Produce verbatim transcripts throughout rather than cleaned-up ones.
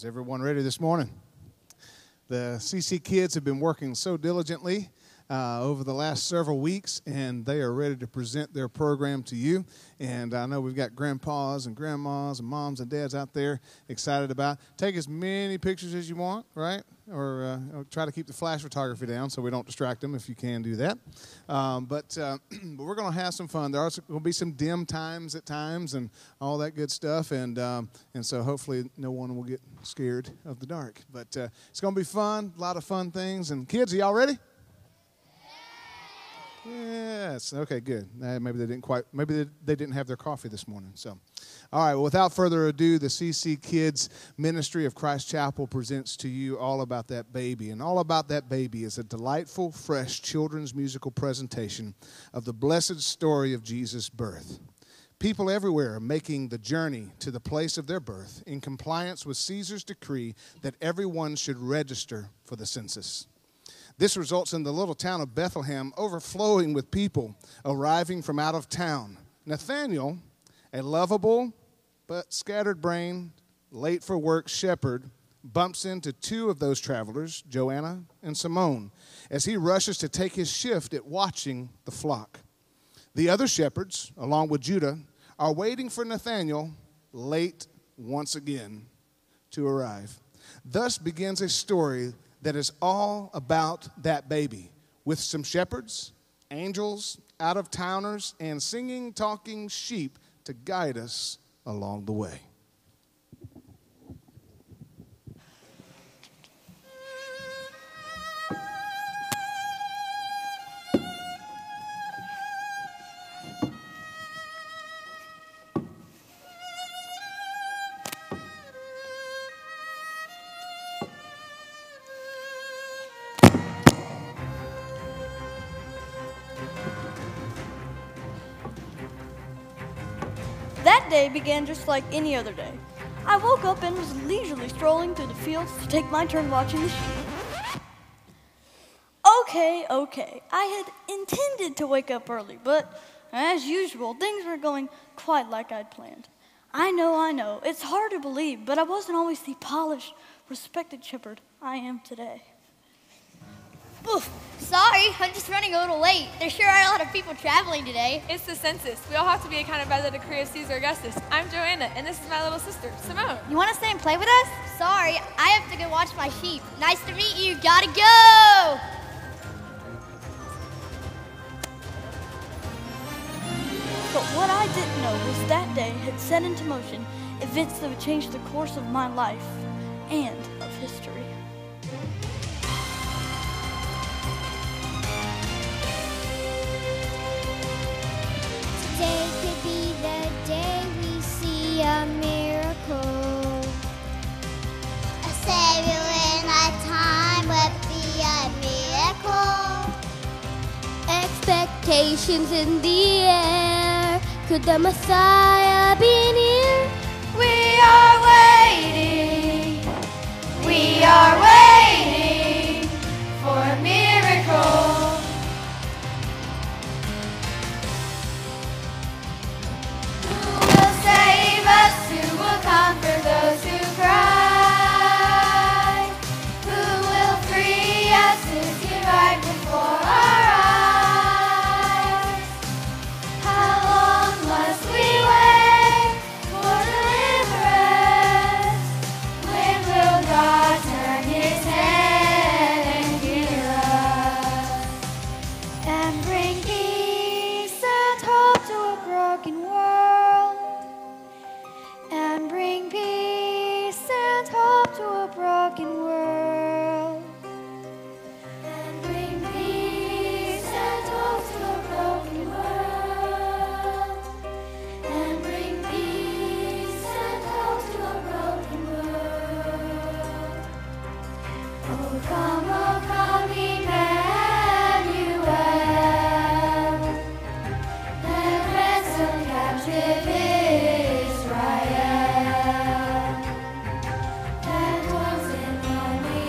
Is everyone ready this morning? The C C kids have been working so diligently uh, over the last several weeks, and they are ready to present their program to you. And I know we've got grandpas and grandmas and moms and dads out there excited about. Take as many pictures as you want, right? Or, uh, or try to keep the flash photography down so we don't distract them if you can do that. Um, but, uh, but we're going to have some fun. There are going to be some dim times at times and all that good stuff. And um, and so hopefully no one will get scared of the dark. But uh, it's going to be fun, a lot of fun things. And kids, are y'all ready? Yes. Okay, good. Uh, maybe they didn't quite, maybe they, they didn't have their coffee this morning. So, all right, well, without further ado, the C C Kids Ministry of Christ Chapel presents to you All About That Baby. And All About That Baby is a delightful, fresh children's musical presentation of the blessed story of Jesus' birth. People everywhere are making the journey to the place of their birth in compliance with Caesar's decree that everyone should register for the census. This results in the little town of Bethlehem overflowing with people arriving from out of town. Nathaniel, a lovable but scattered-brained, late-for-work shepherd, bumps into two of those travelers, Joanna and Simone, as he rushes to take his shift at watching the flock. The other shepherds, along with Judah, are waiting for Nathaniel, late once again, to arrive. Thus begins a story that is all about that baby, with some shepherds, angels, out-of-towners, and singing, talking sheep to guide us along the way. Day began just like any other day. I woke up and was leisurely strolling through the fields to take my turn watching the sheep. Okay, okay. I had intended to wake up early, but as usual, things weren't going quite like I'd planned. I know, I know. It's hard to believe, but I wasn't always the polished, respected shepherd I am today. Oof, sorry, I'm just running a little late. There sure are a lot of people traveling today. It's the census. We all have to be accounted by the decree of Caesar Augustus. I'm Joanna, and this is my little sister, Simone. You want to stay and play with us? Sorry, I have to go watch my sheep. Nice to meet you. Gotta go! But what I didn't know was that day had set into motion events that would change the course of my life and of history. Today could be the day we see a miracle. A Savior in a time would be a miracle. Expectations in the air. Could the Messiah be near? We are waiting. We are waiting for a miracle. Who will comfort those who cry? Who will free us who's here right before our eyes? How long must we wait for deliverance? When will God turn his head and hear us? And bring peace and hope to a broken world. Bring peace and hope to a broken world. And bring peace and hope to a broken world. And bring peace and hope to a broken world. Oh, come, oh, come, Emmanuel, the ransom captive. Thank you.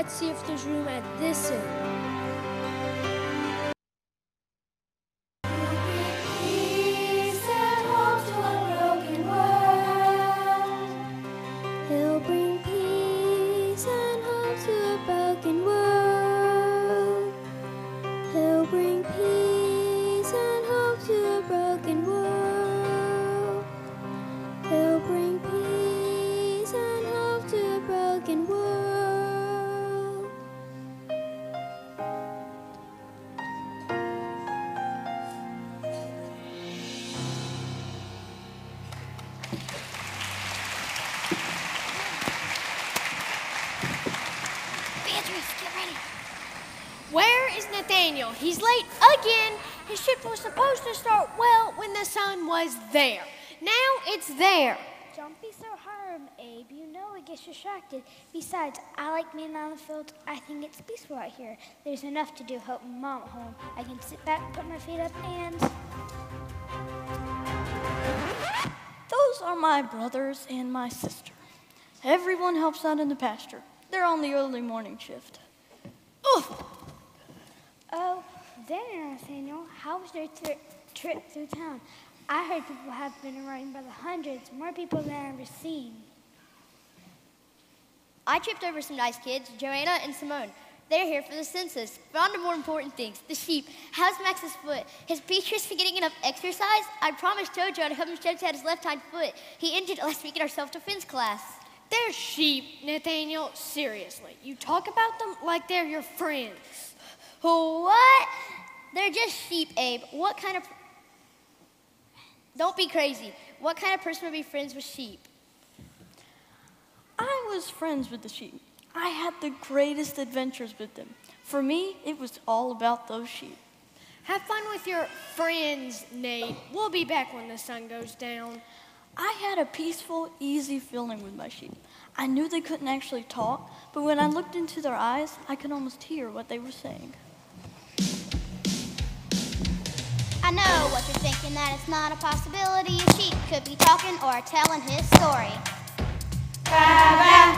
Let's see if there's room at this end. He's late again. His shift was supposed to start well when the sun was there. Now it's there. Don't be so hard, Abe. You know it gets distracted. Besides, I like being on the field. I think it's peaceful out here. There's enough to do helping Mom at home. I can sit back, put my feet up, and... Those are my brothers and my sister. Everyone helps out in the pasture. They're on the early morning shift. Oof! Oh, there, Nathaniel. How was your th trip through town? I heard people have been arriving by the hundreds, more people than I've ever seen. I tripped over some nice kids, Joanna and Simone. They're here for the census, but on to more important things, the sheep. How's Max's foot? His Beatrice for getting enough exercise? I promised Jojo to help him stretch out his left hind foot. He injured it last week in our self-defense class. They're sheep, Nathaniel. Seriously, you talk about them like they're your friends. What? They're just sheep, Abe. What kind of... Don't be crazy. What kind of person would be friends with sheep? I was friends with the sheep. I had the greatest adventures with them. For me, it was all about those sheep. Have fun with your friends, Nate. We'll be back when the sun goes down. I had a peaceful, easy feeling with my sheep. I knew they couldn't actually talk, but when I looked into their eyes, I could almost hear what they were saying. I know what you're thinking, that it's not a possibility. A sheep could be talking or telling his story. I'm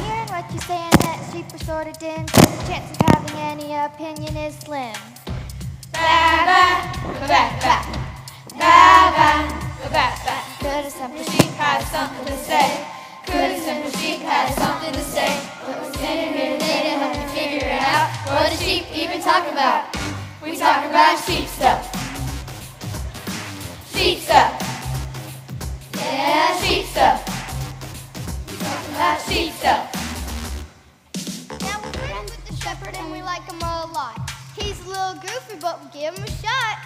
hearing what you're saying, that sheep are sort of dim, so the chance of having any opinion is slim. Could a simple sheep have something to say? Could a simple sheep have something to say? But we're sitting here today to help you figure it out. What does sheep even talk about? We talk about sheep stuff. Sheep stuff. Yeah, sheep stuff. We talk about sheep stuff. Now we're friends with the shepherd and we like him a lot. He's a little goofy, but we give him a shot.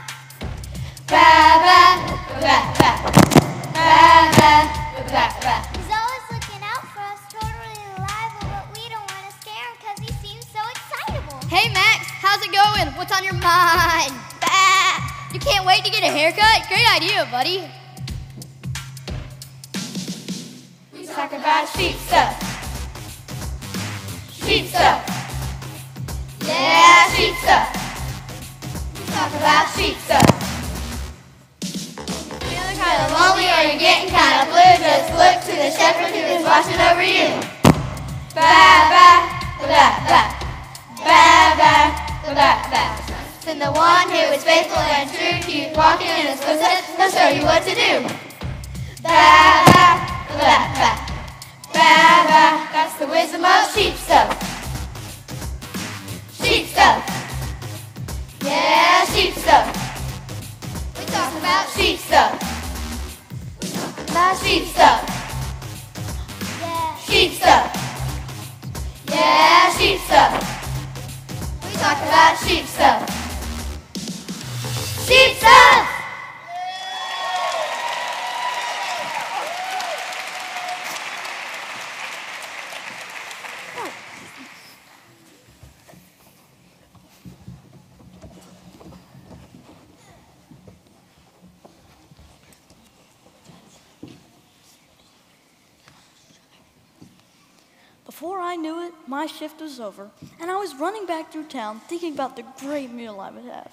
He's always looking out for us, totally reliable, but we don't want to scare him because he seems so excitable. Hey, Max, how's it going? What's on your mind? Bah! You can't wait to get a haircut? Great idea, buddy. We talk about sheep stuff. Sheep stuff. Yeah, sheep stuff. We talk about sheep stuff. Feeling kind of lonely or you're getting kind of blue, just look to the shepherd who is watching over you. Ba-ba-ba-ba-ba-ba-ba-ba-ba. And the one who is faithful and true, keep walking in his footsteps, he'll show you what to do. Ba-ba-ba-ba-ba-ba. That's the wisdom of sheep stuff. Sheep stuff. Yeah, sheep stuff. We talk about sheep stuff. We talk about sheep stuff. Yeah. Sheep stuff. Yeah, sheep stuff. We talk about sheep stuff. Sheep stuff. Before I knew it, my shift was over, and I was running back through town thinking about the great meal I would have.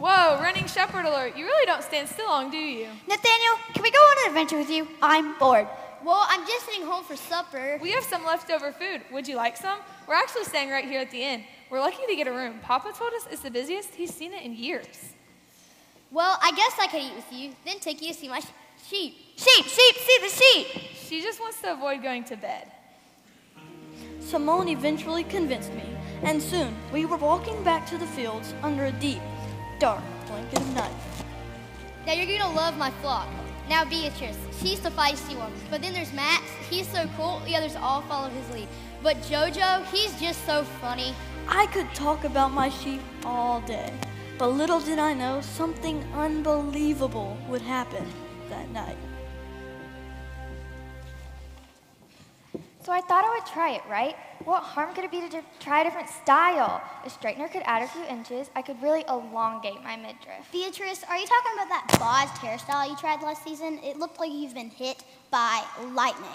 Whoa, running shepherd alert. You really don't stand still long, do you? Nathaniel, can we go on an adventure with you? I'm bored. Well, I'm just heading home for supper. We have some leftover food. Would you like some? We're actually staying right here at the inn. We're lucky to get a room. Papa told us it's the busiest he's seen it in years. Well, I guess I could eat with you, then take you to see my sheep. Sheep, sheep, see the sheep! She just wants to avoid going to bed. Simone eventually convinced me, and soon we were walking back to the fields under a deep, dark blanket of night. Now you're going to love my flock. Now Beatrice, she's the feisty one. But then there's Max, he's so cool, the others all follow his lead. But Jojo, he's just so funny. I could talk about my sheep all day, but little did I know something unbelievable would happen that night. So I thought I would try it, right? What harm could it be to try a different style? A straightener could add a few inches. I could really elongate my midriff. Beatrice, are you talking about that bozzed hairstyle you tried last season? It looked like you've been hit by lightning.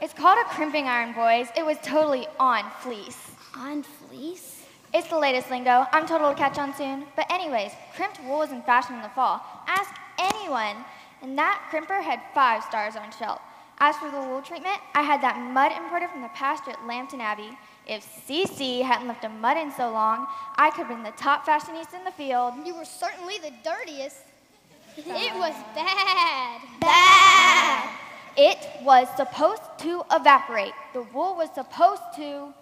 It's called a crimping iron, boys. It was totally on fleece. On fleece? It's the latest lingo. I'm total to catch on soon. But anyways, crimped wool was in fashion in the fall. Ask anyone. And that crimper had five stars on shelf. As for the wool treatment, I had that mud imported from the pasture at Lambton Abbey. If C C hadn't left a mud in so long, I could have been the top fashionista in the field. You were certainly the dirtiest. It was bad. Bad. Bad. It was supposed to evaporate. The wool was supposed to...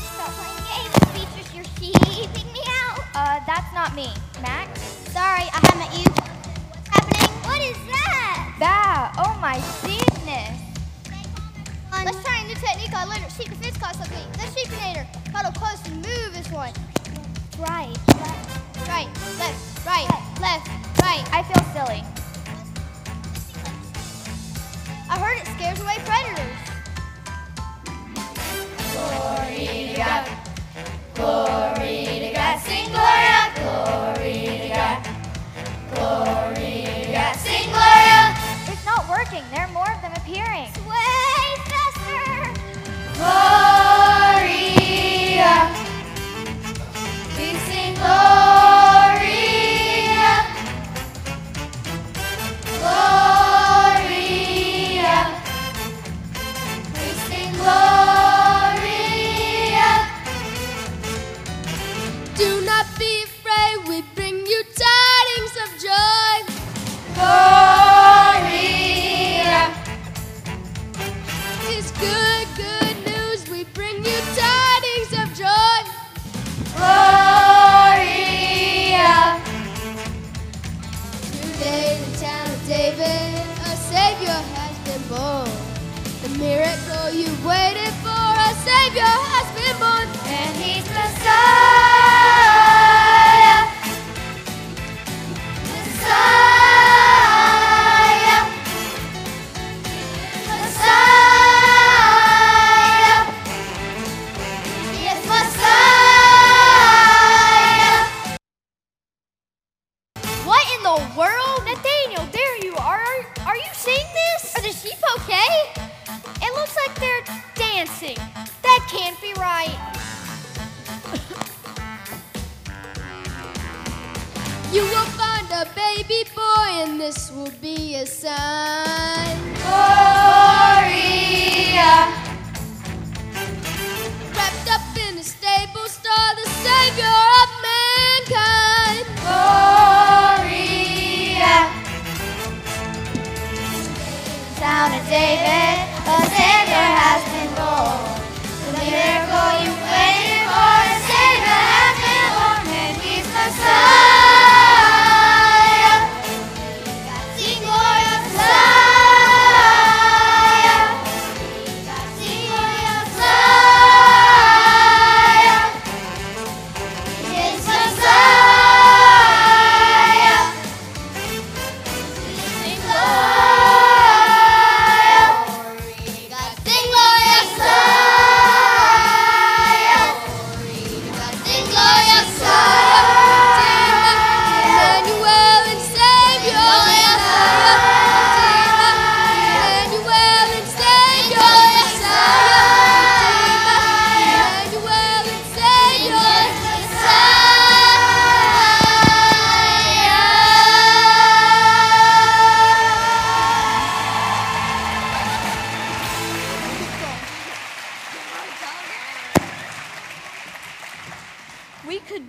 Stop playing games, Beatrice. You're keeping me out. Uh, that's not me. Max? Sorry, I had my ears. What's happening? What is that? That. Oh, my goodness. Let's try a new technique I learned at Sheep and Fish class last week. The Sheepinator. Huddle close and move is one. Right. Left. Right. Left. Right. Left. Right. I feel silly. I heard it scares away predators. Glory to God. Glory to God. Sing Gloria. Glory to God. Glory to God. Sing Gloria. It's not working. There are more of them appearing. It's way faster. Gloria. We sing Gloria. Gloria. We sing Gloria. Gloria. It's good, good news. We bring you tidings of joy. Gloria. Today in the town of David, a Savior has been born. The miracle you waited for, a Savior has been born. And he's Messiah. Messiah. That can't be right. You will find a baby boy, and this will be a sign. Gloria. Wrapped up in a stable star, the Savior of mankind. Gloria. Sound of David, a Savior has been born. The miracle you waited for, a Savior has been born, and he's Messiah. Sing Gloria, Messiah. Sing Gloria, Messiah. He is Messiah. Sing Gloria. Sing Gloria.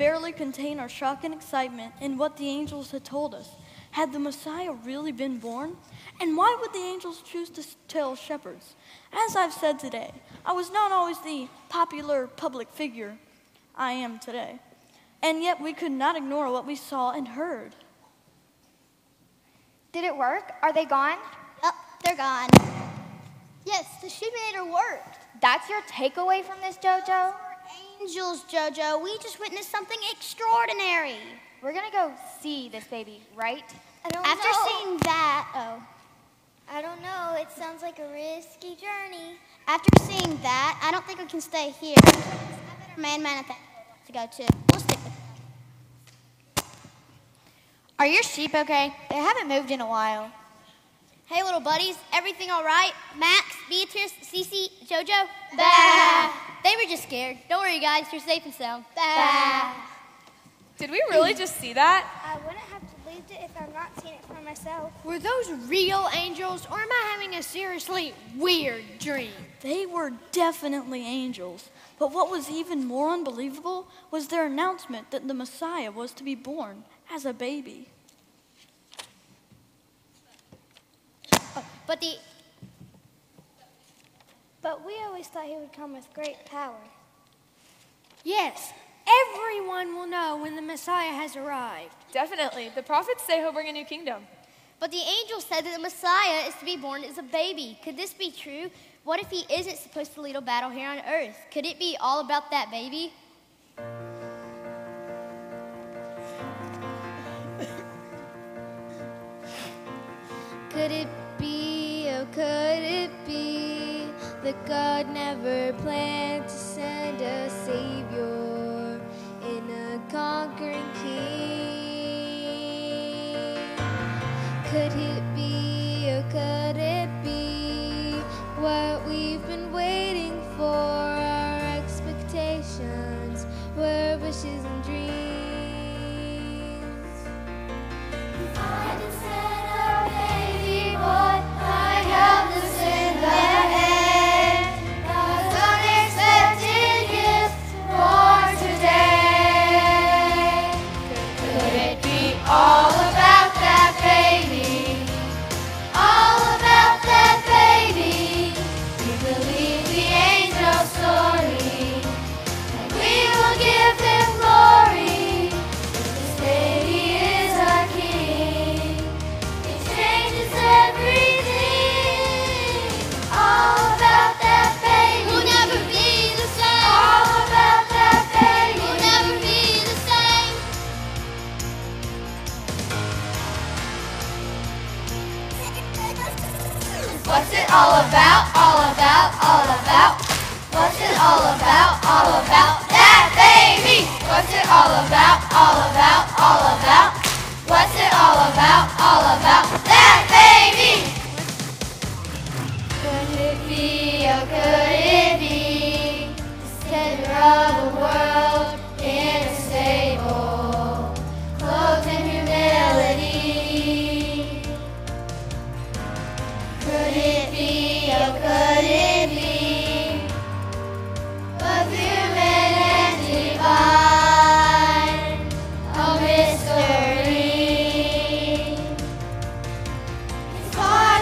barely contain our shock and excitement in what the angels had told us. Had the Messiah really been born? And why would the angels choose to tell shepherds? As I've said today, I was not always the popular public figure I am today. And yet we could not ignore what we saw and heard. Did it work? Are they gone? Yep, they're gone. Yes, the simulator worked. That's your takeaway from this, JoJo? Angels, JoJo. We just witnessed something extraordinary. We're going to go see this baby, right? I don't After know. seeing that, oh. I don't know. It sounds like a risky journey. After seeing that, I don't think we can stay here. I better man, man at that to go to. We'll stick with them. Are your sheep okay? They haven't moved in a while. Hey, little buddies, everything all right? Max, Beatrice, Cece, JoJo? Bah! They were just scared. Don't worry, guys, you're safe and sound. Bah! Did we really just see that? I wouldn't have believed it if I've not seen it for myself. Were those real angels, or am I having a seriously weird dream? They were definitely angels. But what was even more unbelievable was their announcement that the Messiah was to be born as a baby. Oh, but the... But we always thought he would come with great power. Yes. Everyone will know when the Messiah has arrived. Definitely. The prophets say he'll bring a new kingdom. But the angel said that the Messiah is to be born as a baby. Could this be true? What if he isn't supposed to lead a battle here on earth? Could it be all about that baby? Could it be, oh could it be, that God never planned to send a Savior? Conquering King. Could it be, or could it be what we've been waiting for? Our expectations were wishes and dreams. If I didn't send a baby boy, I'd have this in the head. God's unexpected gifts for today. All about that baby, all about that baby. We believe the angel story, and we will give him glory. This baby is our king. It changes everything. All about that baby. We'll never be the same. All about that baby. We'll never be the same. What's it all about, all about, all about? What's it all about, all about that baby? What's it all about, all about, all about? What's it all about, all about that baby? Could it be, oh could it be, the center of the world in a stable, clothed in humility? Could it be, oh could it be, both human and divine, a mystery? It's hard.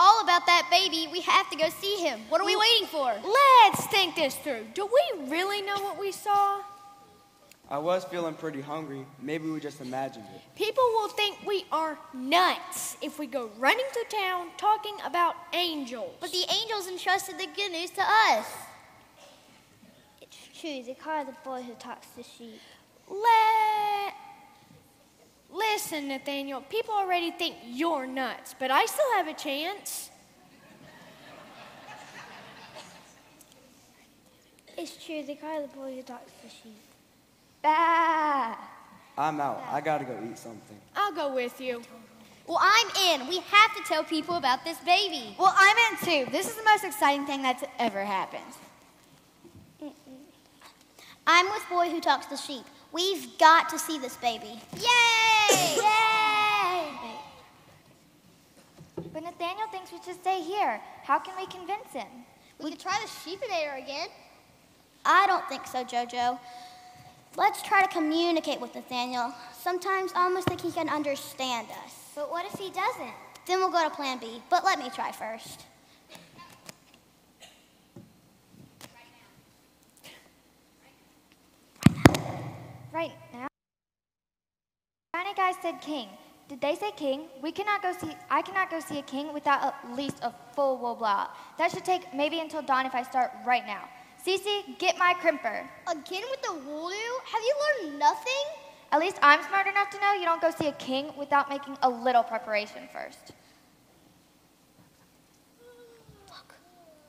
all about that baby. We have to go see him. What are we waiting for? Let's think this through. Do we really know what we saw? I was feeling pretty hungry. Maybe we just imagined it. People will think we are nuts if we go running through town talking about angels. But the angels entrusted the good news to us. It's true. They call the boy who talks to sheep. Let... Listen, Nathaniel, people already think you're nuts, but I still have a chance. It's true. They call the boy who talks to sheep. Bah. I'm out. I gotta go eat something. I'll go with you. Well, I'm in. We have to tell people about this baby. Well, I'm in too. This is the most exciting thing that's ever happened. Mm-mm. I'm with Boy Who Talks to Sheep. We've got to see this baby. Yay! Yay! But Nathaniel thinks we should stay here. How can we convince him? We, we could try the sheepinator again. I don't think so, JoJo. Let's try to communicate with Nathaniel. Sometimes I almost think he can understand us. But what if he doesn't? Then we'll go to plan B, but let me try first. Right now. Right now. Right now? China guys said king. Did they say king? We cannot go see, I cannot go see a king without at least a full wool blowout. That should take maybe until dawn if I start right now. Cece, get my crimper. Again with the wooloo? Have you learned nothing? At least I'm smart enough to know you don't go see a king without making a little preparation first. Look,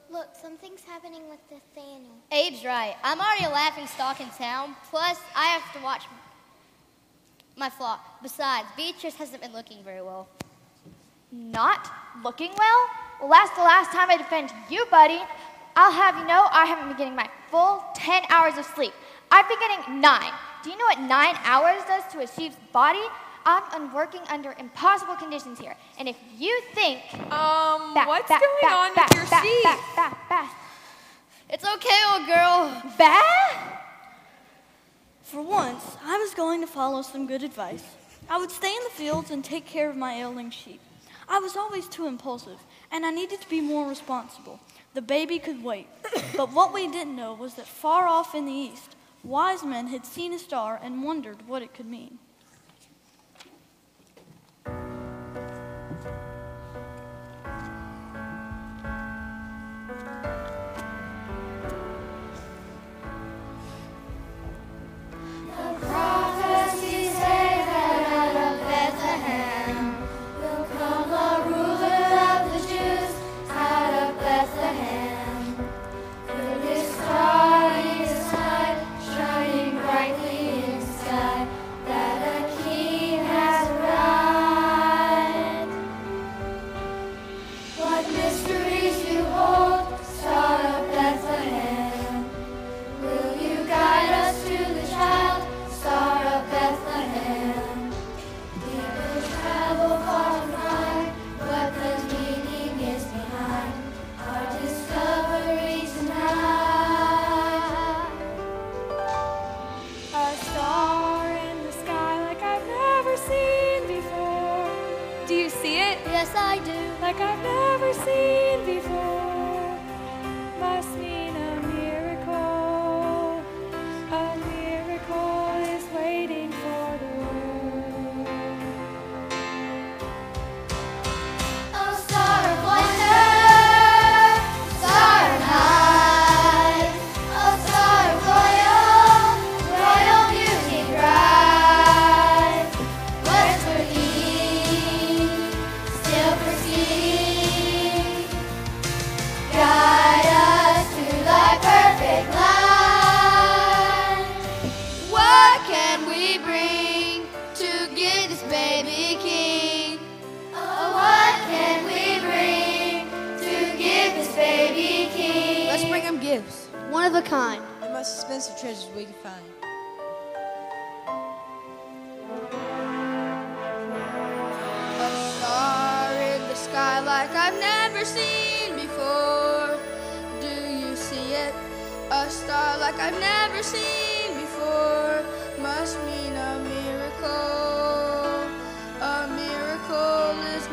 look, something's happening with Nathaniel. Abe's right. I'm already a laughing stock in town. Plus, I have to watch my flock. Besides, Beatrice hasn't been looking very well. Not looking well? Well, that's the last time I defend you, buddy. I'll have you know I haven't been getting my full ten hours of sleep. I've been getting nine. Do you know what nine hours does to a sheep's body? I'm working under impossible conditions here. And if you think... Um, back, what's back, going back, on back, with your back, sheep? Back, back, back, back. It's okay, old girl. Bah? For once, I was going to follow some good advice. I would stay in the fields and take care of my ailing sheep. I was always too impulsive, and I needed to be more responsible. The baby could wait, but what we didn't know was that far off in the east, wise men had seen a star and wondered what it could mean.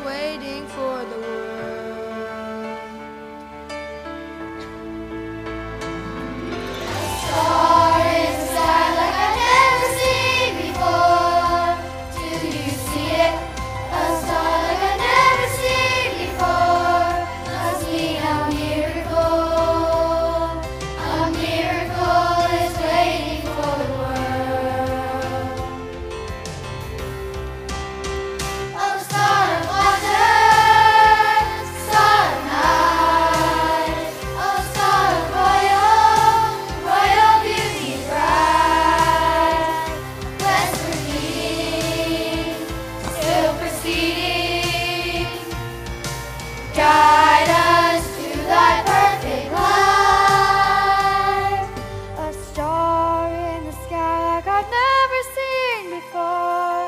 Waiting for the world. I've never seen before.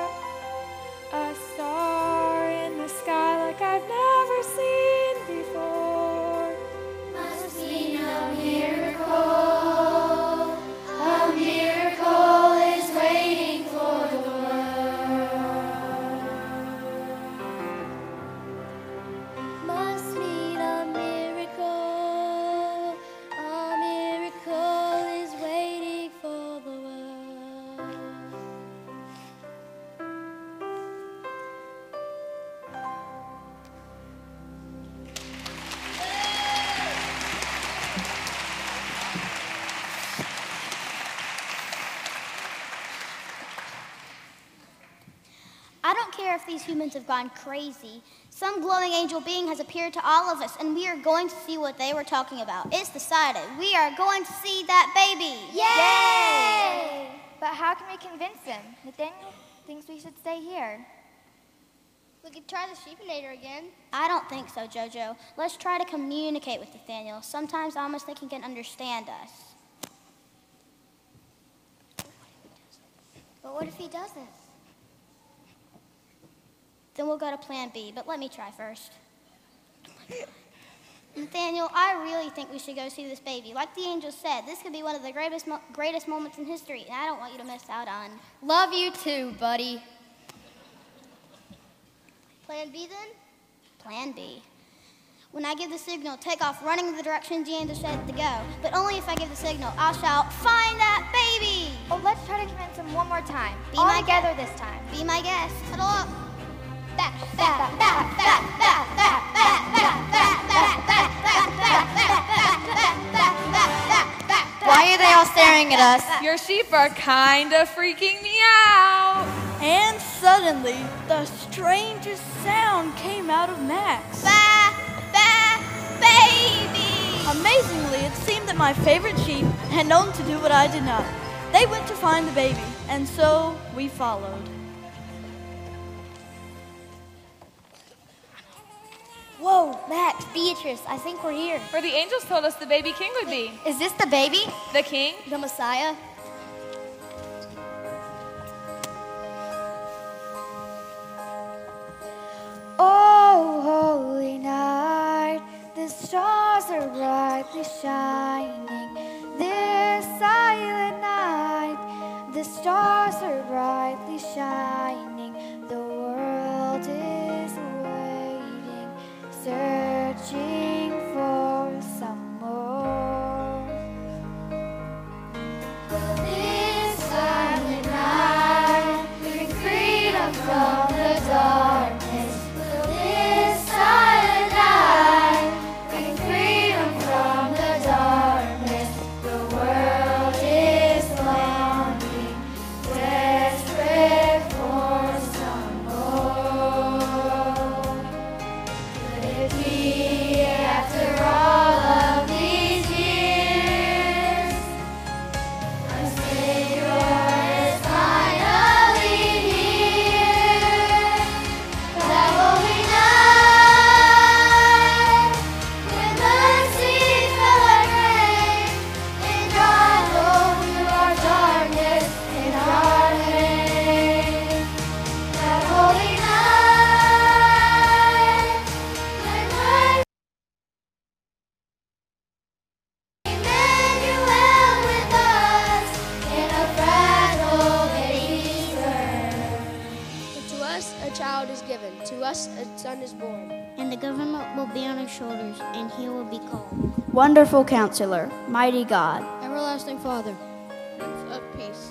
A star in the sky like I've never seen before. Must be no miracle. A miracle is waiting for the world. Must mean a miracle. A miracle is waiting for the world. I don't care if these humans have gone crazy. Some glowing angel being has appeared to all of us, and we are going to see what they were talking about. It's decided. We are going to see that baby. Yay! But how can we convince them? Nathaniel thinks we should stay here. We could try the sheepinator again. I don't think so, Jojo. Let's try to communicate with Nathaniel. Sometimes I almost think he can understand us. But what if he doesn't? Then we'll go to plan B, but let me try first. Nathaniel, I really think we should go see this baby. Like the angel said, this could be one of the greatest, mo- greatest moments in history, and I don't want you to miss out on. Love you too, buddy. Plan B then? Plan B. When I give the signal, take off running in the direction Deandra said to go, but only if I give the signal. I'll shout, find that baby! Oh, let's try to convince him one more time. Be All my together this time. Be my guest. Huddle up. Back, back, back, back, back, back, back, back, back, back, back, back, back, back, back. Why are they all staring at us? Your sheep are kind of freaking me out. And suddenly, the strangest sound came out of Max. Ba, ba, baby. Amazingly, it seemed that my favorite sheep had known to do what I did not. They went to find the baby, and so we followed. Whoa, Max, Beatrice, I think we're here. Where the angels told us the baby king would be. Is this the baby? The king? The Messiah? Oh, holy night, the stars are brightly shining. This silent night, the stars are brightly shining. The world is searching for some more. This silent night, bring freedom from the darkness. This silent night, bring freedom from the darkness. The world is longing, desperate for some more. Could it be? Wonderful Counselor, Mighty God, Everlasting Father, Prince of Peace.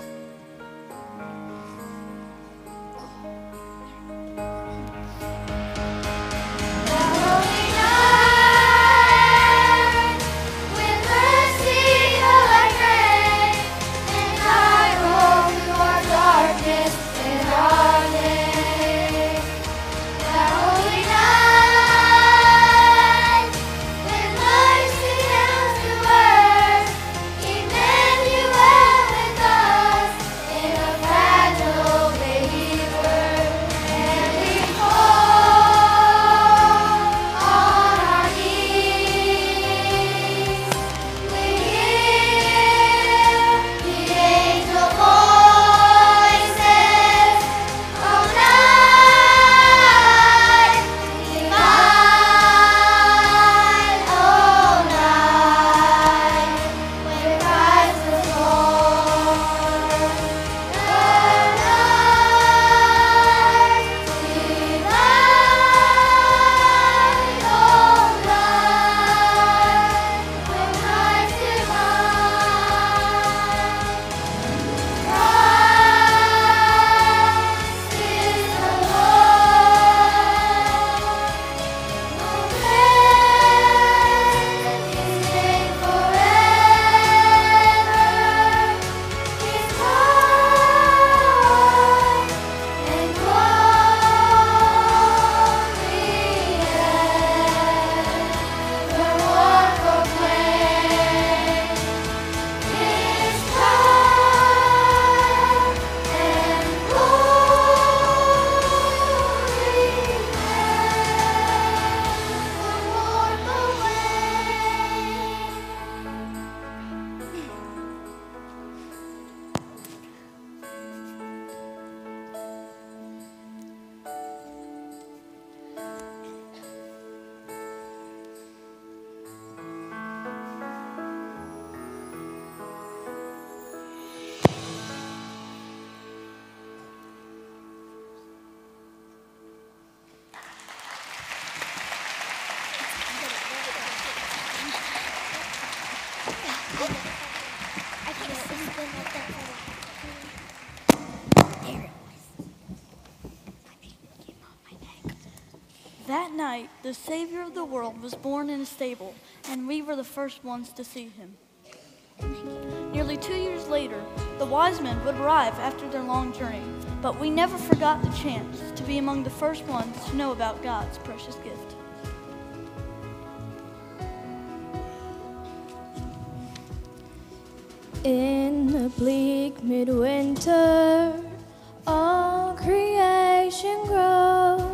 night, the Savior of the world was born in a stable, and we were the first ones to see him. Nearly two years later, the wise men would arrive after their long journey, but we never forgot the chance to be among the first ones to know about God's precious gift. In the bleak midwinter, all creation groans,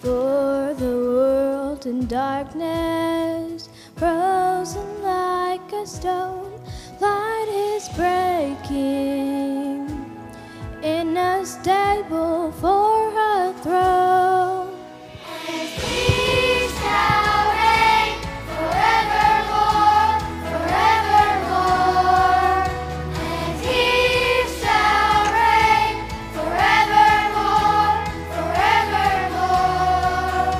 for the world in darkness, frozen like a stone, light is breaking. In a stable for a throne, and peace shall reign forevermore, forevermore. And peace shall reign forevermore, forevermore.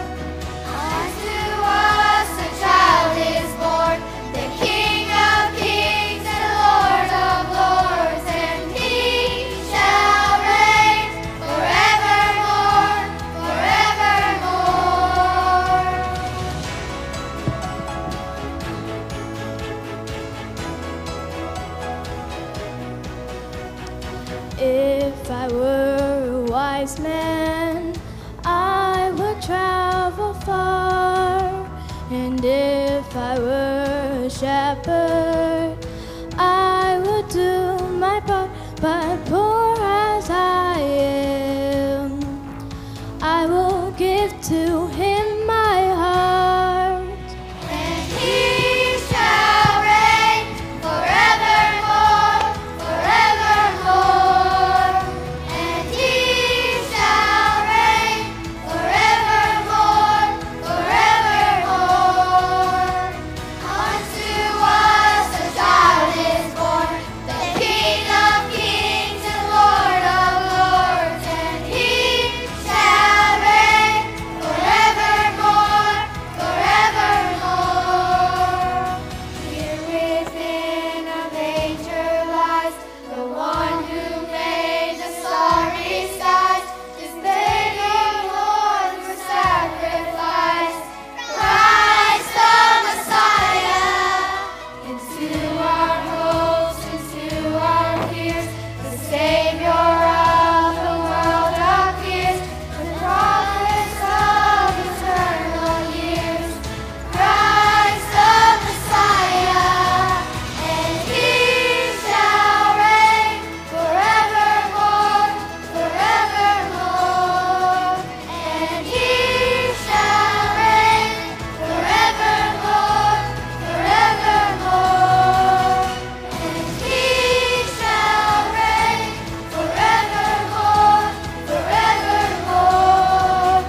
Unto us a child is born, the King of kings and Lord of lords, and he shall If I were a wise man, I would travel far. And if I were a shepherd, I would do my part. But poor as I am, I will give to him my heart. And he shall reign forevermore, forevermore. And he shall reign forevermore, forevermore. Unto us a child is born, the King of kings and Lord of lords, and he shall reign forevermore, forevermore. Here within a manger lies the one who made the starry skies, this baby born for sacrifice, Christ the Messiah. Into our hopes, into our fears, the Savior of the world appears, the promise of eternal years, Christ the Messiah. And he shall reign forevermore, forevermore. And he shall reign forevermore, forevermore. And he shall reign forevermore, forevermore. And he shall reign forevermore, forevermore. Unto us a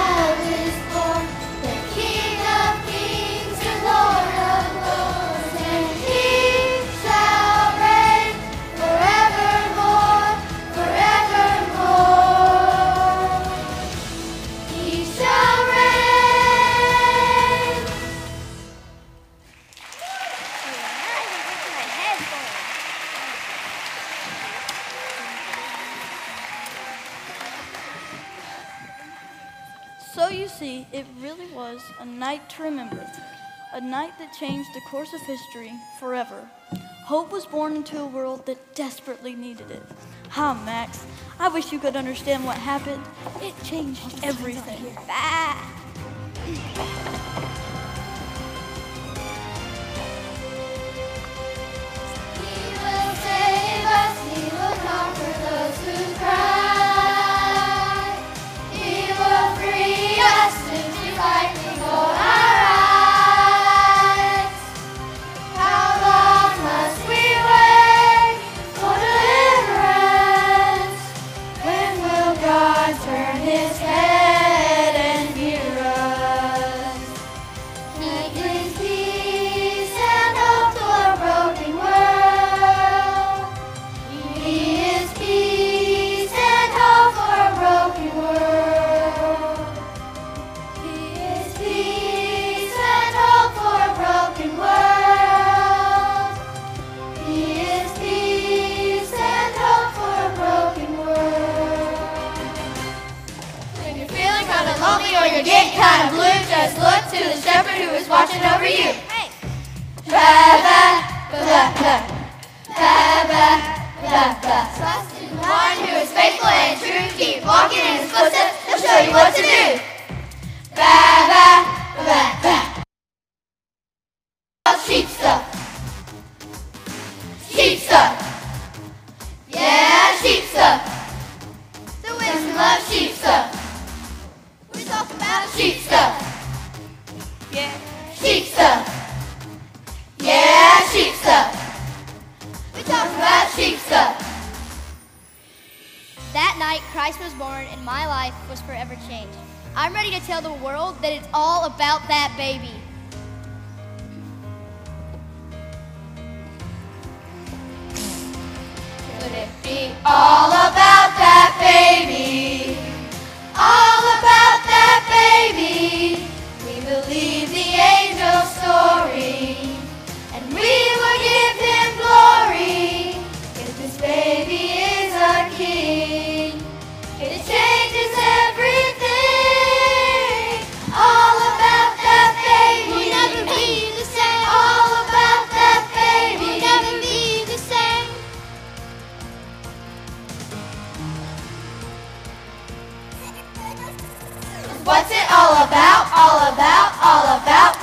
child is born, the King of kings and Lord of lords, and he shall reign forevermore, forevermore. He shall reign. So you see, it really was a night to remember, a night that changed the course of history forever. Hope was born into a world that desperately needed it. Ha, Max, I wish you could understand what happened. It changed everything. Bye. He will save us, he will conquer those who cry. He will free us if we like to hold our eyes. How long must we wait for deliverance? When will God turn his head and hear us? He brings peace and hope to our broken world. He is peace and lonely or you're getting kind of blue, just look to the shepherd who is watching over you. Hey. Rabbi, Rabbi, Rabbi, Rabbi. Trust in one who is faithful and true. Keep walking in his footsteps. He'll show you what to do. Rabbi, Rabbi. Sheep stuff. Sheep stuff. Yeah, sheep stuff. The wisdom of sheep stuff. We talk about sheep stuff. Yeah, sheep stuff. Yeah, sheep stuff. We talk about sheep stuff. That night, Christ was born, and my life was forever changed. I'm ready to tell the world that it's all about that baby. Could it be all about that baby? All about that baby. We believe the angel story, and we will give him glory. If this baby is our king, it changes everything. All about that baby. We'll never be the same. All about that baby. We'll never be the same. What's it all about? All about, all about.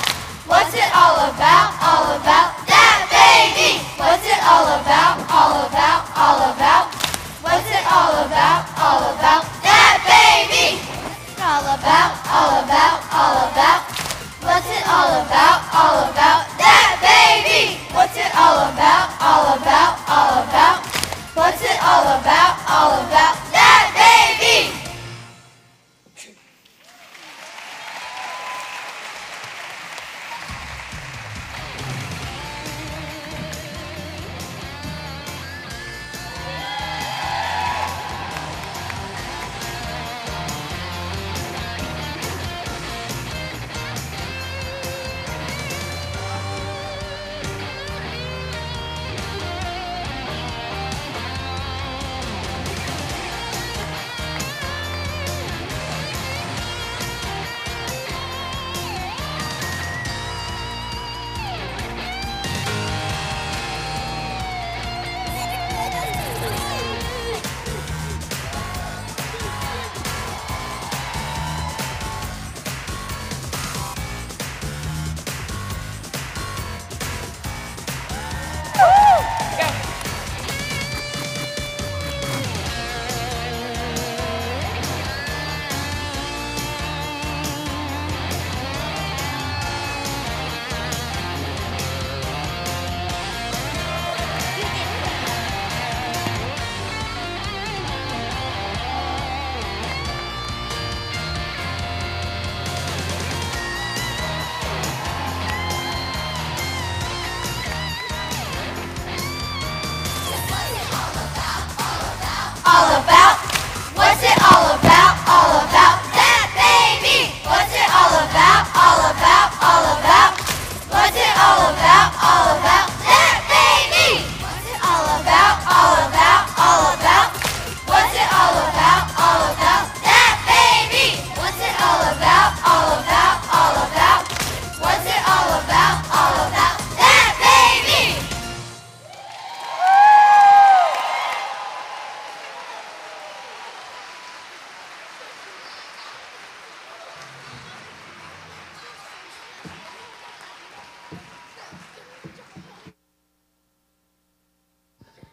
What's it all about? All about that baby. What's it all about? All about, all about. What's it all about? All about that baby. All about, all about, all about. What's it all about? All about that baby. What's it all about? All about, all about. What's it all about? All about that baby.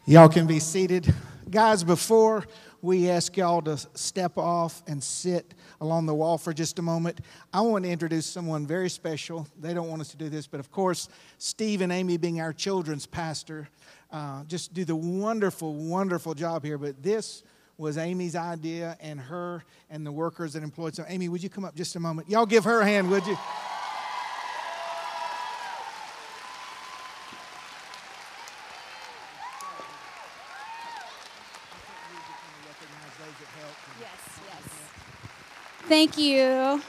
Y'all can be seated. Guys, before we ask y'all to step off and sit along the wall for just a moment, I want to introduce someone very special. They don't want us to do this, but of course, Steve and Amy, being our children's pastor, uh, just do the wonderful, wonderful job here. But this was Amy's idea, and her and the workers that employed. So Amy, would you come up just a moment? Y'all give her a hand, would you? Thank you.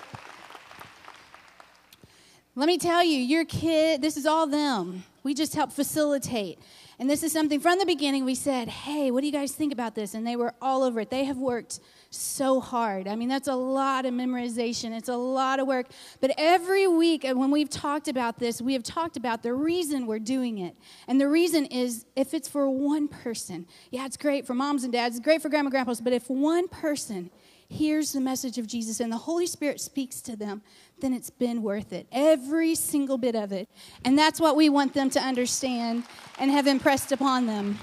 Let me tell you, your kid, this is all them. We just help facilitate. And this is something from the beginning we said, hey, what do you guys think about this? And they were all over it. They have worked so hard. I mean, that's a lot of memorization. It's a lot of work. But every week when we've talked about this, we have talked about the reason we're doing it. And the reason is if it's for one person, yeah, it's great for moms and dads, it's great for grandma and grandpas, but if one person hears the message of Jesus and the Holy Spirit speaks to them, then it's been worth it, every single bit of it. And that's what we want them to understand and have impressed upon them.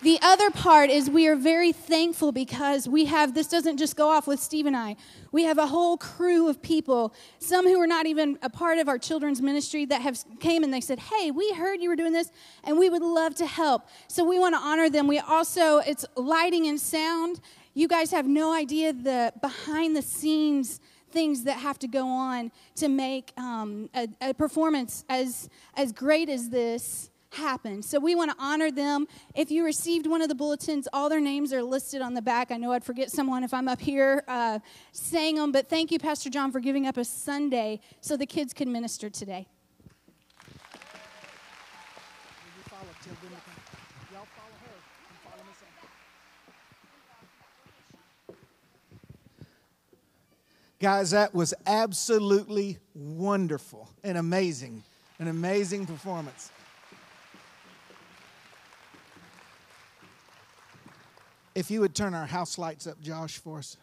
The other part is we are very thankful because we have, this doesn't just go off with Steve and I. We have a whole crew of people, some who are not even a part of our children's ministry that have came and they said, hey, we heard you were doing this and we would love to help. So we want to honor them. We also, it's lighting and sound. You guys have no idea the behind the scenes things that have to go on to make um, a, a performance as as great as this happen. So we want to honor them. If you received one of the bulletins, all their names are listed on the back. I know I'd forget someone if I'm up here uh, saying them, but thank you, Pastor John, for giving up a Sunday so the kids could minister today. Guys, that was absolutely wonderful and amazing, an amazing performance. If you would turn our house lights up, Josh, for us.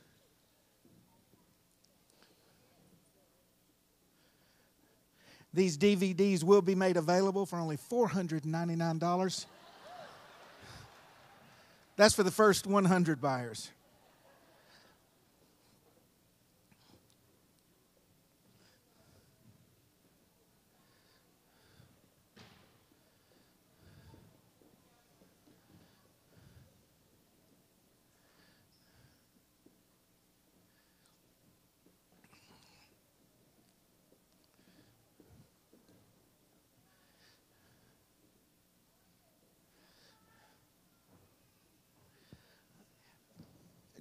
These D V Ds will be made available for only four hundred ninety-nine dollars. That's for the first one hundred buyers.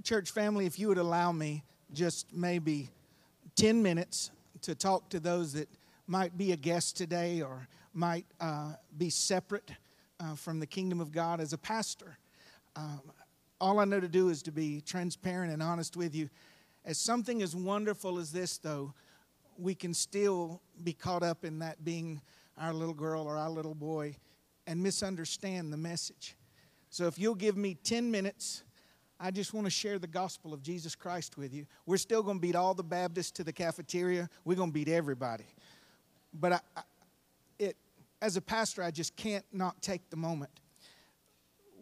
Church family, if you would allow me just maybe ten minutes to talk to those that might be a guest today or might uh, be separate uh, from the kingdom of God as a pastor. Um, all I know to do is to be transparent and honest with you. As something as wonderful as this, though, we can still be caught up in that being our little girl or our little boy and misunderstand the message. So if you'll give me ten minutes... I just want to share the gospel of Jesus Christ with you. We're still going to beat all the Baptists to the cafeteria. We're going to beat everybody. But I, I, it, as a pastor, I just can't not take the moment.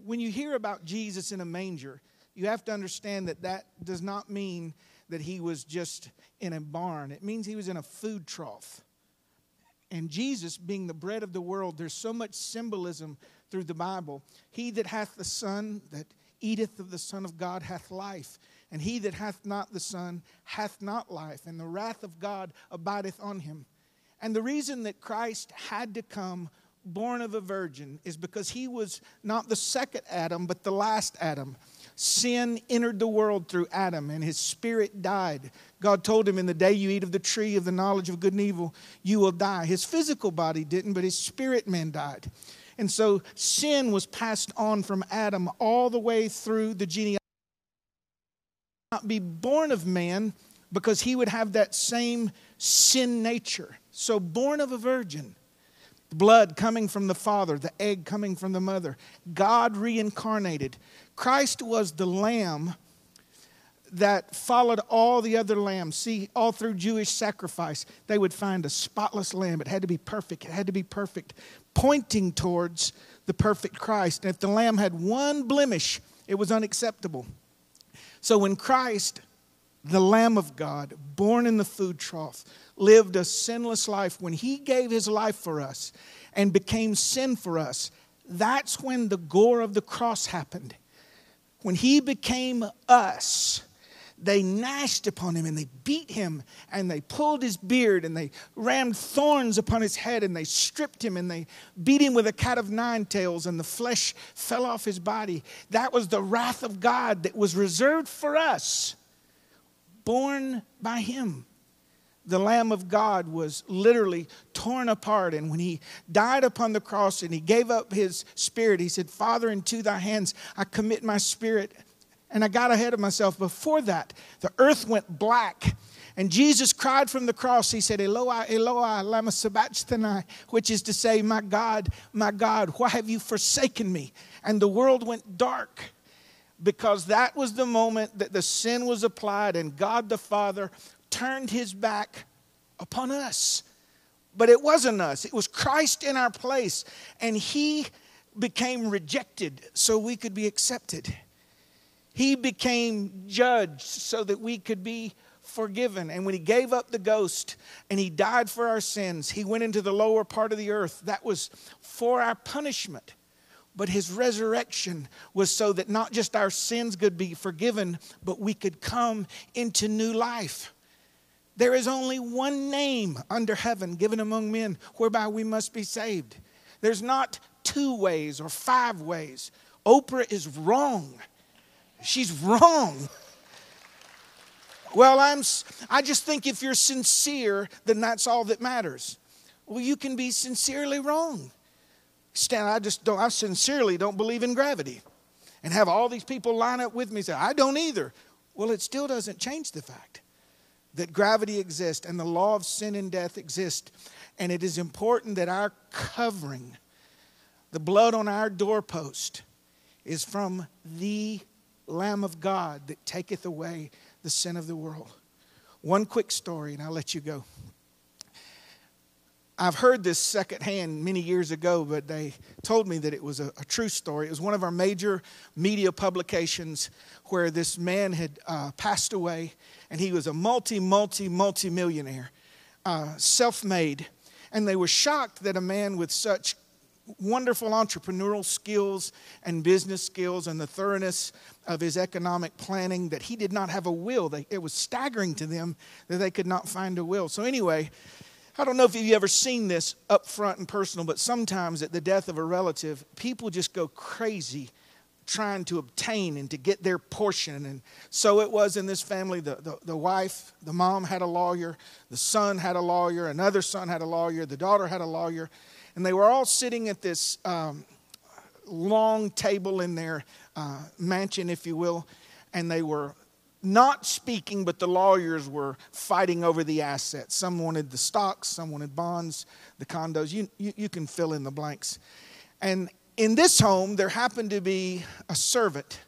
When you hear about Jesus in a manger, you have to understand that that does not mean that he was just in a barn. It means he was in a food trough. And Jesus being the bread of the world, there's so much symbolism through the Bible. He that hath the Son, that eateth of the Son of God hath life, and he that hath not the Son hath not life, and the wrath of God abideth on him. And the reason that Christ had to come born of a virgin is because he was not the second Adam, but the last Adam. Sin entered the world through Adam, and his spirit died. God told him, in the day you eat of the tree of the knowledge of good and evil, you will die. His physical body didn't, but his spirit man died. And so sin was passed on from Adam all the way through the genealogy. Not be born of man because he would have that same sin nature. So born of a virgin, blood coming from the Father, the egg coming from the mother, God reincarnated. Christ was the lamb that followed all the other lambs. See, all through Jewish sacrifice, they would find a spotless lamb. It had to be perfect. It had to be perfect, pointing towards the perfect Christ. And if the lamb had one blemish, it was unacceptable. So when Christ, the Lamb of God, born in the food trough, lived a sinless life, when he gave his life for us and became sin for us, that's when the gore of the cross happened. When he became us, they gnashed upon him and they beat him and they pulled his beard and they rammed thorns upon his head and they stripped him and they beat him with a cat of nine tails and the flesh fell off his body. That was the wrath of God that was reserved for us, borne by him. the Lamb of God was literally torn apart. And when he died upon the cross and he gave up his spirit, he said, Father, into thy hands I commit my spirit. And I got ahead of myself. Before that, the earth went black. And Jesus cried from the cross. He said, Eloi, Eloi, lama sabachthani, which is to say, my God, my God, why have you forsaken me? And the world went dark, because that was the moment that the sin was applied and God the Father turned his back upon us. But it wasn't us. It was Christ in our place. And he became rejected so we could be accepted. He became judged so that we could be forgiven. And when he gave up the ghost and he died for our sins, he went into the lower part of the earth. That was for our punishment. But his resurrection was so that not just our sins could be forgiven, but we could come into new life. There is only one name under heaven given among men whereby we must be saved. There's not two ways or five ways. Oprah is wrong. She's wrong. Well, I'm, I just think if you're sincere, then that's all that matters. Well, you can be sincerely wrong. Stan, I just don't, I sincerely don't believe in gravity. And have all these people line up with me and say, I don't either. Well, it still doesn't change the fact that gravity exists and the law of sin and death exists. And it is important that our covering, the blood on our doorpost, is from the Lamb of God that taketh away the sin of the world. One quick story and I'll let you go. I've heard this secondhand many years ago, but they told me that it was a, a true story. It was one of our major media publications where this man had uh, passed away, and he was a multi, multi, multi-millionaire, uh, self-made. And they were shocked that a man with such wonderful entrepreneurial skills and business skills and the thoroughness of his economic planning, that he did not have a will. They, it was staggering to them that they could not find a will. So anyway, I don't know if you've ever seen this up front and personal, but sometimes at the death of a relative, people just go crazy trying to obtain and to get their portion. And so it was in this family. The, the, the wife, the mom had a lawyer, the son had a lawyer, another son had a lawyer, the daughter had a lawyer. And they were all sitting at this um, long table in their uh, mansion, if you will, and they were not speaking, but the lawyers were fighting over the assets. Some wanted the stocks, some wanted bonds, the condos. You, you, you can fill in the blanks. And in this home, there happened to be a servant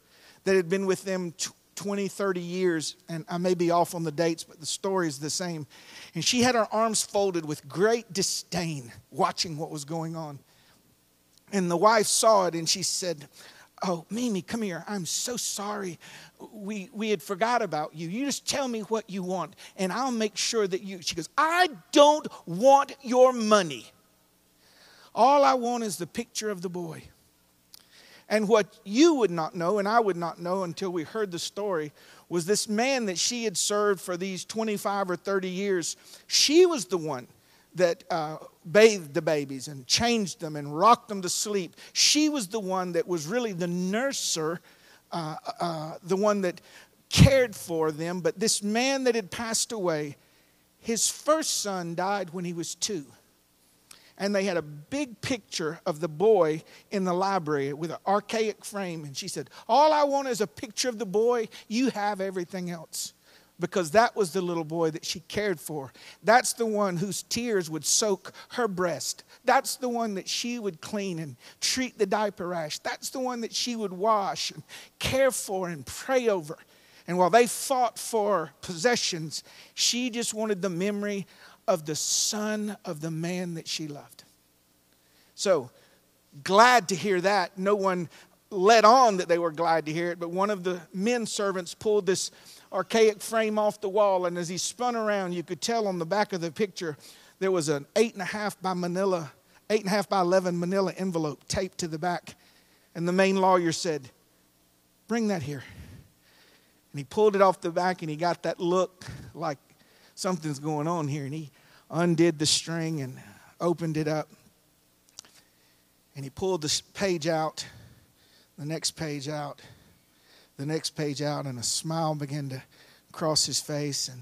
that had been with them twenty, thirty years. And I may be off on the dates, but the story is the same. And she had her arms folded with great disdain, watching what was going on. And the wife saw it and she said, "Oh, Mimi, come here. I'm so sorry. We we had forgot about you. You just tell me what you want, and I'll make sure that you..." She goes, "I don't want your money. All I want is the picture of the boy." And what you would not know, and I would not know until we heard the story, was this man that she had served for these twenty-five or thirty years, she was the one that uh, bathed the babies and changed them and rocked them to sleep. She was the one that was really the nurser, uh, uh, the one that cared for them. But this man that had passed away, his first son died when he was two. And they had a big picture of the boy in the library with an archaic frame. And she said, "All I want is a picture of the boy. You have everything else." Because that was the little boy that she cared for. That's the one whose tears would soak her breast. That's the one that she would clean and treat the diaper rash. That's the one that she would wash and care for and pray over. And while they fought for possessions, she just wanted the memory of the son of the man that she loved. So, glad to hear that. No one let on that they were glad to hear it, but one of the men servants pulled this archaic frame off the wall, and as he spun around, you could tell on the back of the picture there was an eight and a half by Manila, eight and a half by eleven Manila envelope taped to the back. And the main lawyer said, "Bring that here." And he pulled it off the back, and he got that look like something's going on here. And he undid the string and opened it up, and he pulled this page out, the next page out, the next page out, and a smile began to cross his face. And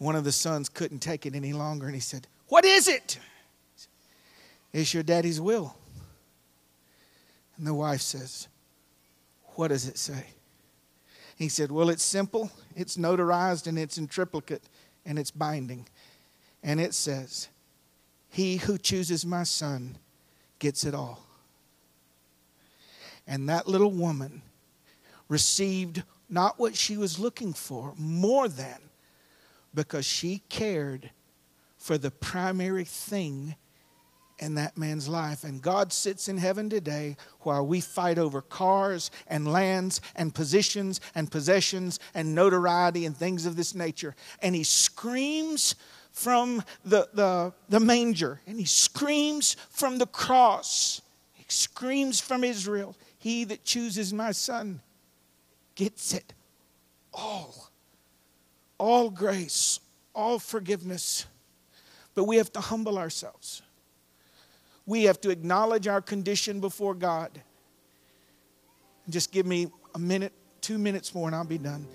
One of the sons couldn't take it any longer, and he said, "What is it?" "It's your daddy's will." And the wife says, "What does it say?" He said, "Well, it's simple, it's notarized, and it's in triplicate, and it's binding. And it says, he who chooses my son gets it all." And that little woman received not what she was looking for, more than, because she cared for the primary thing in that man's life. And God sits in heaven today while we fight over cars and lands and positions and possessions and notoriety and things of this nature. And he screams from the, the, the manger, and he screams from the cross. He screams from Israel, "He that chooses my son gets it all." All grace, all forgiveness. But we have to humble ourselves. We have to acknowledge our condition before God. Just give me a minute, two minutes more, and I'll be done.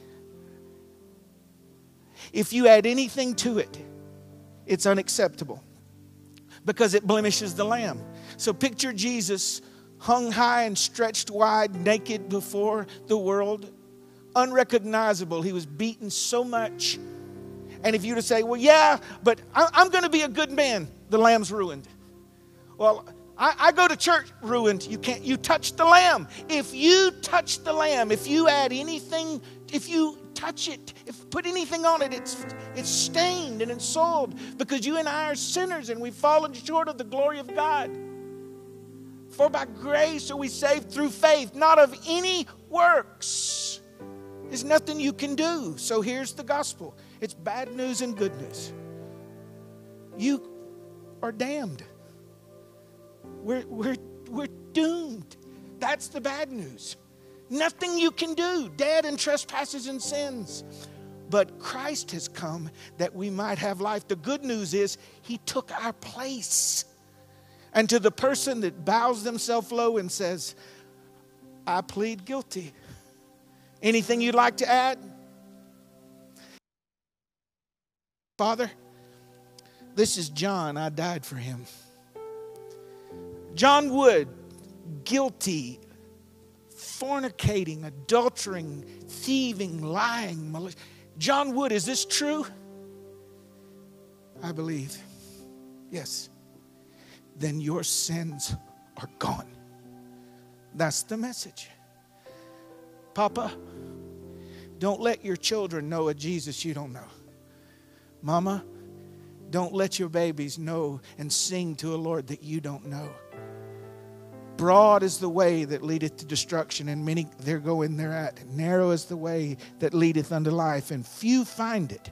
If you add anything to it, it's unacceptable because it blemishes the lamb. So picture Jesus hung high and stretched wide, naked before the world, unrecognizable. He was beaten so much. And if you were to say, "Well, yeah, but I'm going to be a good man," the lamb's ruined. "Well, I, I go to church," ruined. You can't, you touch the lamb. If you touch the lamb, if you add anything, if you touch it, if put anything on it, it's it's stained and it's soiled, because you and I are sinners and we've fallen short of the glory of God. "For by grace are we saved through faith, not of any works." There's nothing you can do. So here's the gospel. It's bad news and good news. You are damned. We're, we're, we're doomed. That's the bad news. Nothing you can do. Dead in trespasses and sins. But Christ has come that we might have life. The good news is he took our place. And to the person that bows themselves low and says, "I plead guilty," anything you'd like to add? "Father, this is John. I died for him." John Wood, guilty, fornicating, adultering, thieving, lying, malicious. John Wood, "Is this true?" "I believe." "Yes." "Then your sins are gone." That's the message. Papa, don't let your children know a Jesus you don't know. Mama, don't let your babies know and sing to a Lord that you don't know. Broad is the way that leadeth to destruction, and many there go in thereat. Narrow is the way that leadeth unto life, and few find it.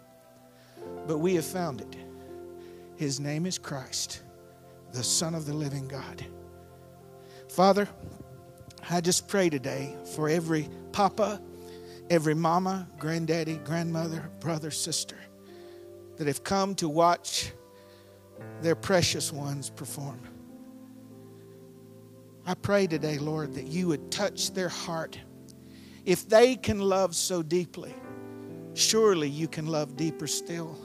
But we have found it. His name is Christ, the Son of the living God. Father, I just pray today for every papa, every mama, granddaddy, grandmother, brother, sister, that have come to watch their precious ones perform. I pray today, Lord, that you would touch their heart. If they can love so deeply, surely you can love deeper still.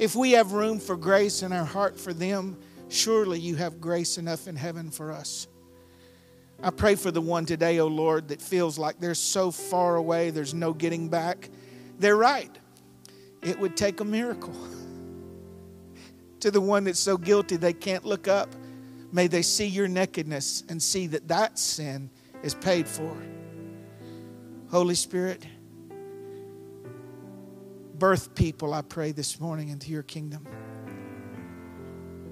If we have room for grace in our heart for them, surely you have grace enough in heaven for us. I pray for the one today, O Lord, that feels like they're so far away, there's no getting back. They're right. It would take a miracle. To the one that's so guilty they can't look up, may they see your nakedness and see that that sin is paid for. Holy Spirit, birth people, I pray this morning, into your kingdom.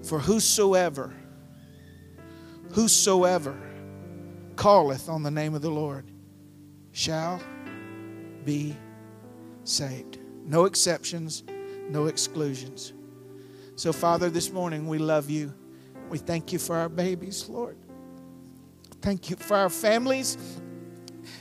For whosoever, whosoever calleth on the name of the Lord shall be saved. No exceptions, no exclusions. So, Father, this morning we love you. We thank you for our babies, Lord. Thank you for our families.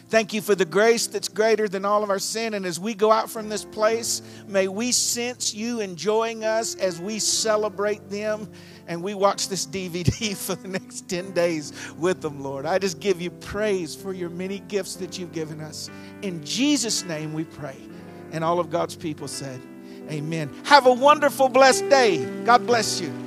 Thank you for the grace that's greater than all of our sin. And as we go out from this place, may we sense you enjoying us as we celebrate them and we watch this D V D for the next ten days with them, Lord. I just give you praise for your many gifts that you've given us. In Jesus' name we pray. And all of God's people said, Amen. Have a wonderful, blessed day. God bless you.